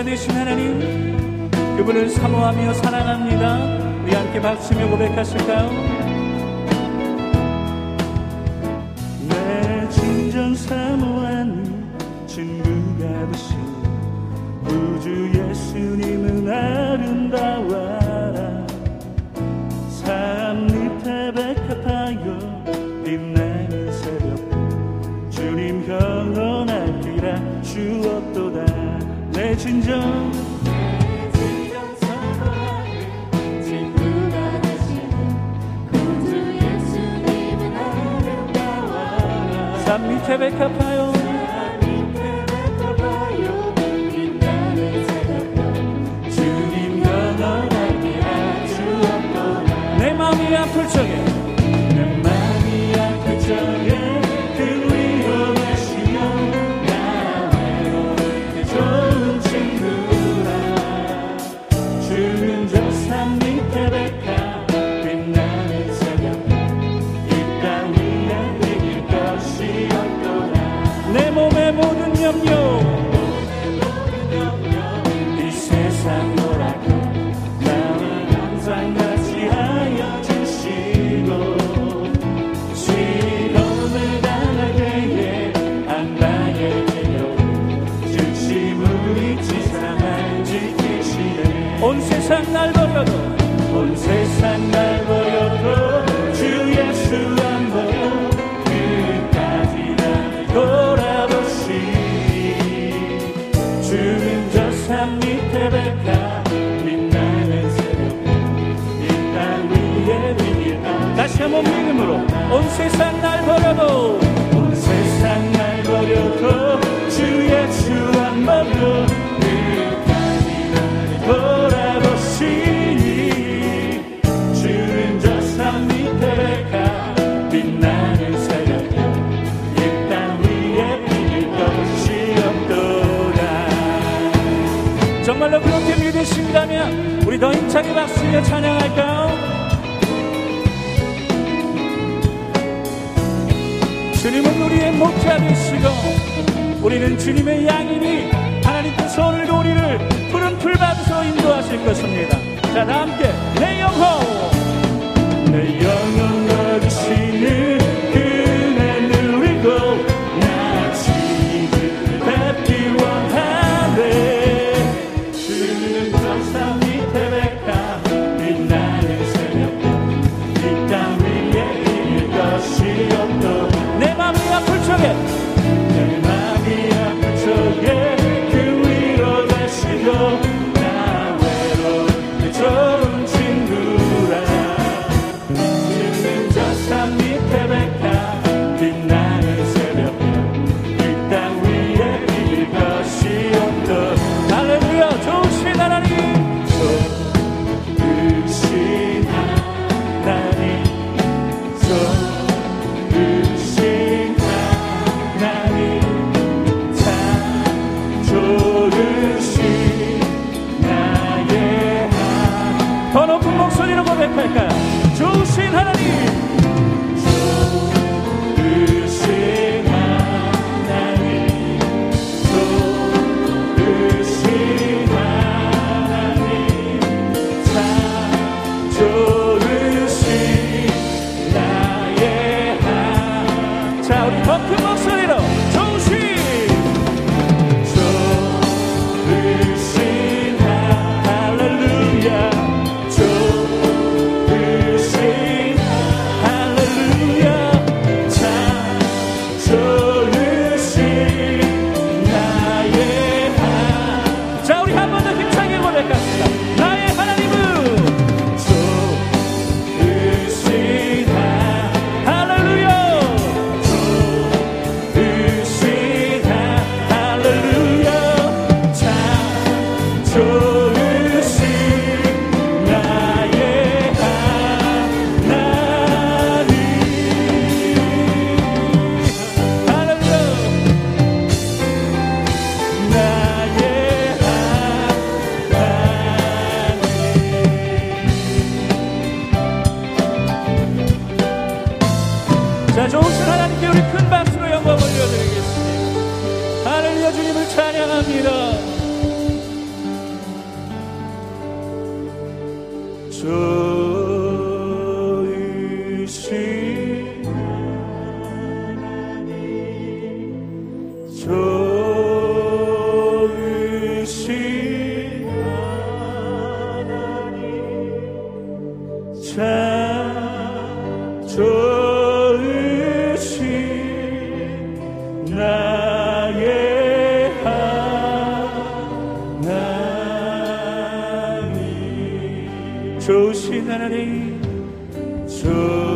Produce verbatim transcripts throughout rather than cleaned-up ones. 보좌 되신 하나님, 그분을 사모하며 사랑합니다. 우리 함께 박수며 고백하실까요? 내 진정 사모하는 친구가 되신 우주 예수님은 아름다워라. 삶 밑에 백합하여 빛나는 새벽 주님 경원하리라 주옵도다. 내 진정 내 진정 사랑하는 친구가 되시는 우주 예수님은 아름다워라. 삶 밑에 백합하여 내 마음이 아플 적에 내 마음이 아플 적에 그 위험하시며 나와요 그 좋은 친구라. 주는 저 산 밑에 백합 빛나는 새벽 이 땅 위에 내길 것이 없더라. 내 몸의 모든 염려 이 세상 노랗고 나를 항상 같이 하여 온 세상 날 버려도 온 세상 날 버려도 주 예수 안 버려 끝까지 나를 돌아보시니 주는 저 산 밑에 백합 빛나는 새벽 이 땅 위에 빛이 나. 다시 한번 믿음으로 온 세상 날 버려도 온 세상 날 버려도 주 예수 안 버려 끝까지 나를 돌아보시니 정말로 그렇게 믿으신다면 우리 더 힘차게 박수에 찬양할까요? 주님은 우리의 목자 되시고 우리는 주님의 양이니 하나님 뜻 오늘도 우리를 푸른 풀밭에서 인도하실 것입니다. 자, 다 함께 내 영혼 내 영혼 거두시는 그네 누리고 나 지금 뵙기 원하네. 내 마음이 아플 적에 내 마음이 아플 적에 그 위로 가시고 나 외로운 내 좋은 친구라. 주는 저 산 밑에 백합 빛나는 새벽 이 땅 위에 빛일 것이 없던 할렐루야 좋으신 하나님 좋으신 하나님 좋으신 더 높은 목소리로 고백할까요? 좋으신 하나님 좋으신 하나님 좋으신 하나님 참 좋으신 나의 하나님. 자, 우리 더 큰 목소리로 좋으신 좋으신 할렐루야 찬양합니다. 나의 하나님, 좋으신 하나님, 좋으신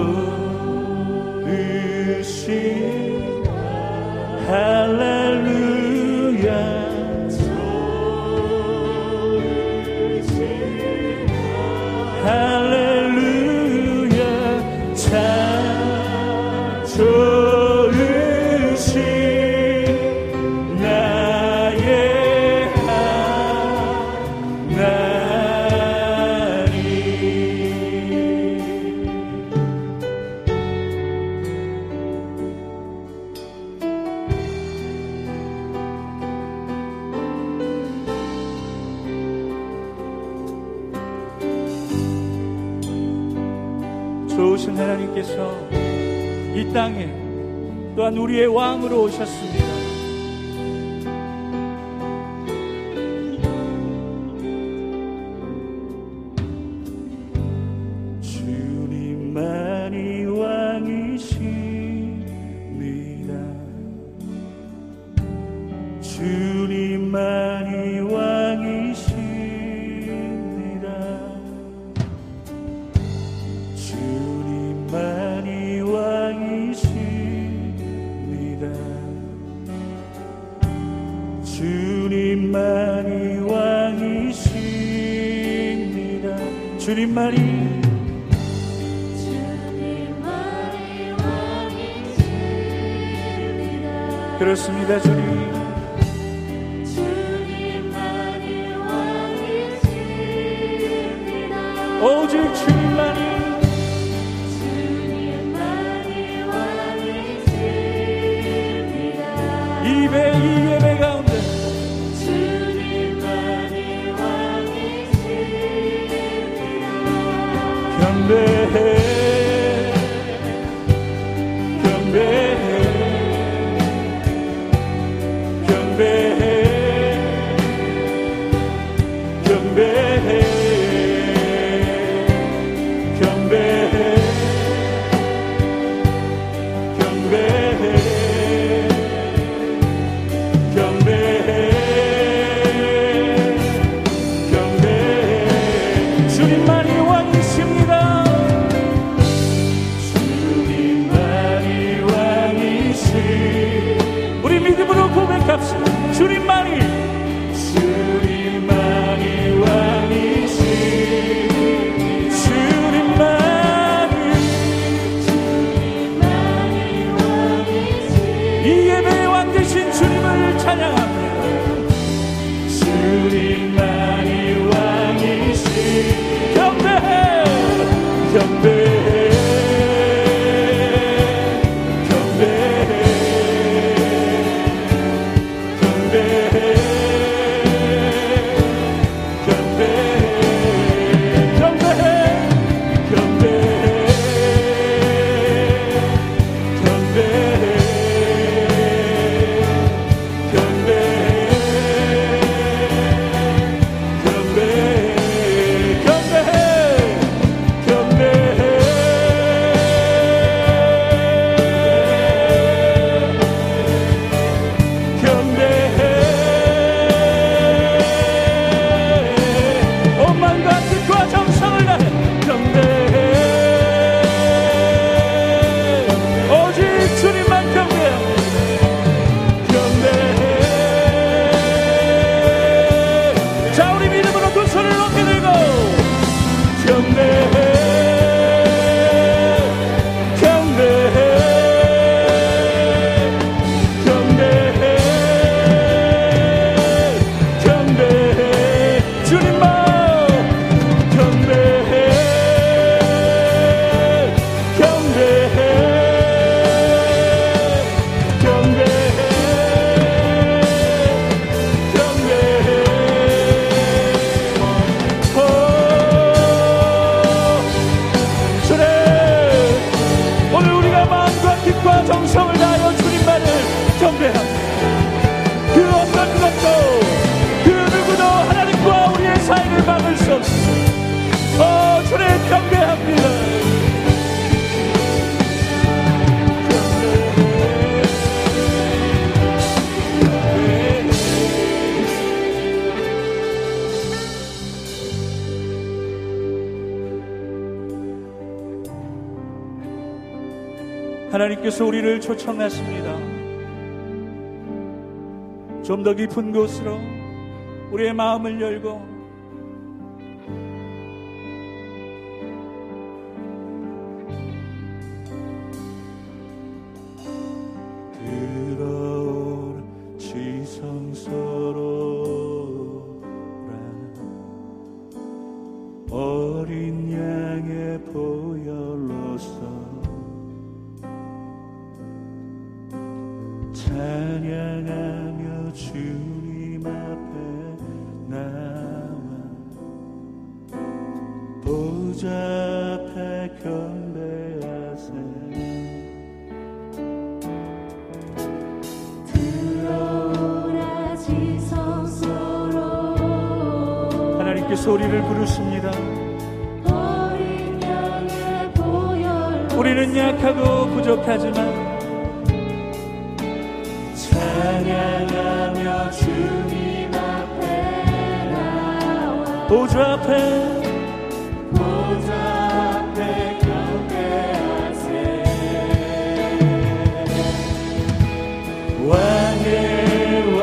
할렐루야. 할렐루야. 참 좋으신 나의 좋으신 하나님께서 이 땅에 또한 우리의 왕으로 오셨습니다. 주님만이 왕이십니다. 주님만이 왕이십니다. 주님만이 왕이십니다. 주님만이 왕이십니다. 주님만이 주님만이 왕이십니다. 그렇습니다. 주님 주님만이 왕이십니다. 오직 주님만이 이 예배 가운데 주님만이 왕이십니다. 경배해 경배해 경배해 경배해 주님만이 주님만이 왕이신 주님만이 주님만이 왕이신 이 예배의 왕 되신 주님을 찬양합니다. 주님만이 왕이신 경배해 경배해 경배합니다. 하나님께서 우리를 초청하십니다. 좀 더 깊은 곳으로 우리의 마음을 열고 소리를 부르십니다. 어린 양의 보혈로 우리는 약하고 부족하지만 찬양하며 주님 앞에 나와 보좌 앞에 보좌 앞에 경배하세 왕의 왕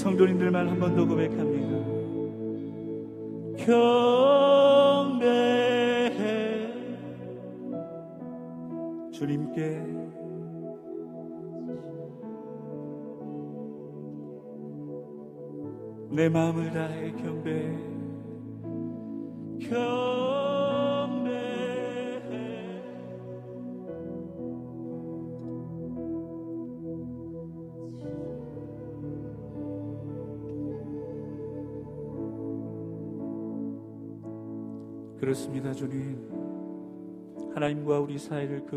성도님들만 한 번 더 고백합니다. 경배해 주님께 내 마음을 다해 경배해 경배해 그렇습니다. 주님, 하나님과 우리 사이를 그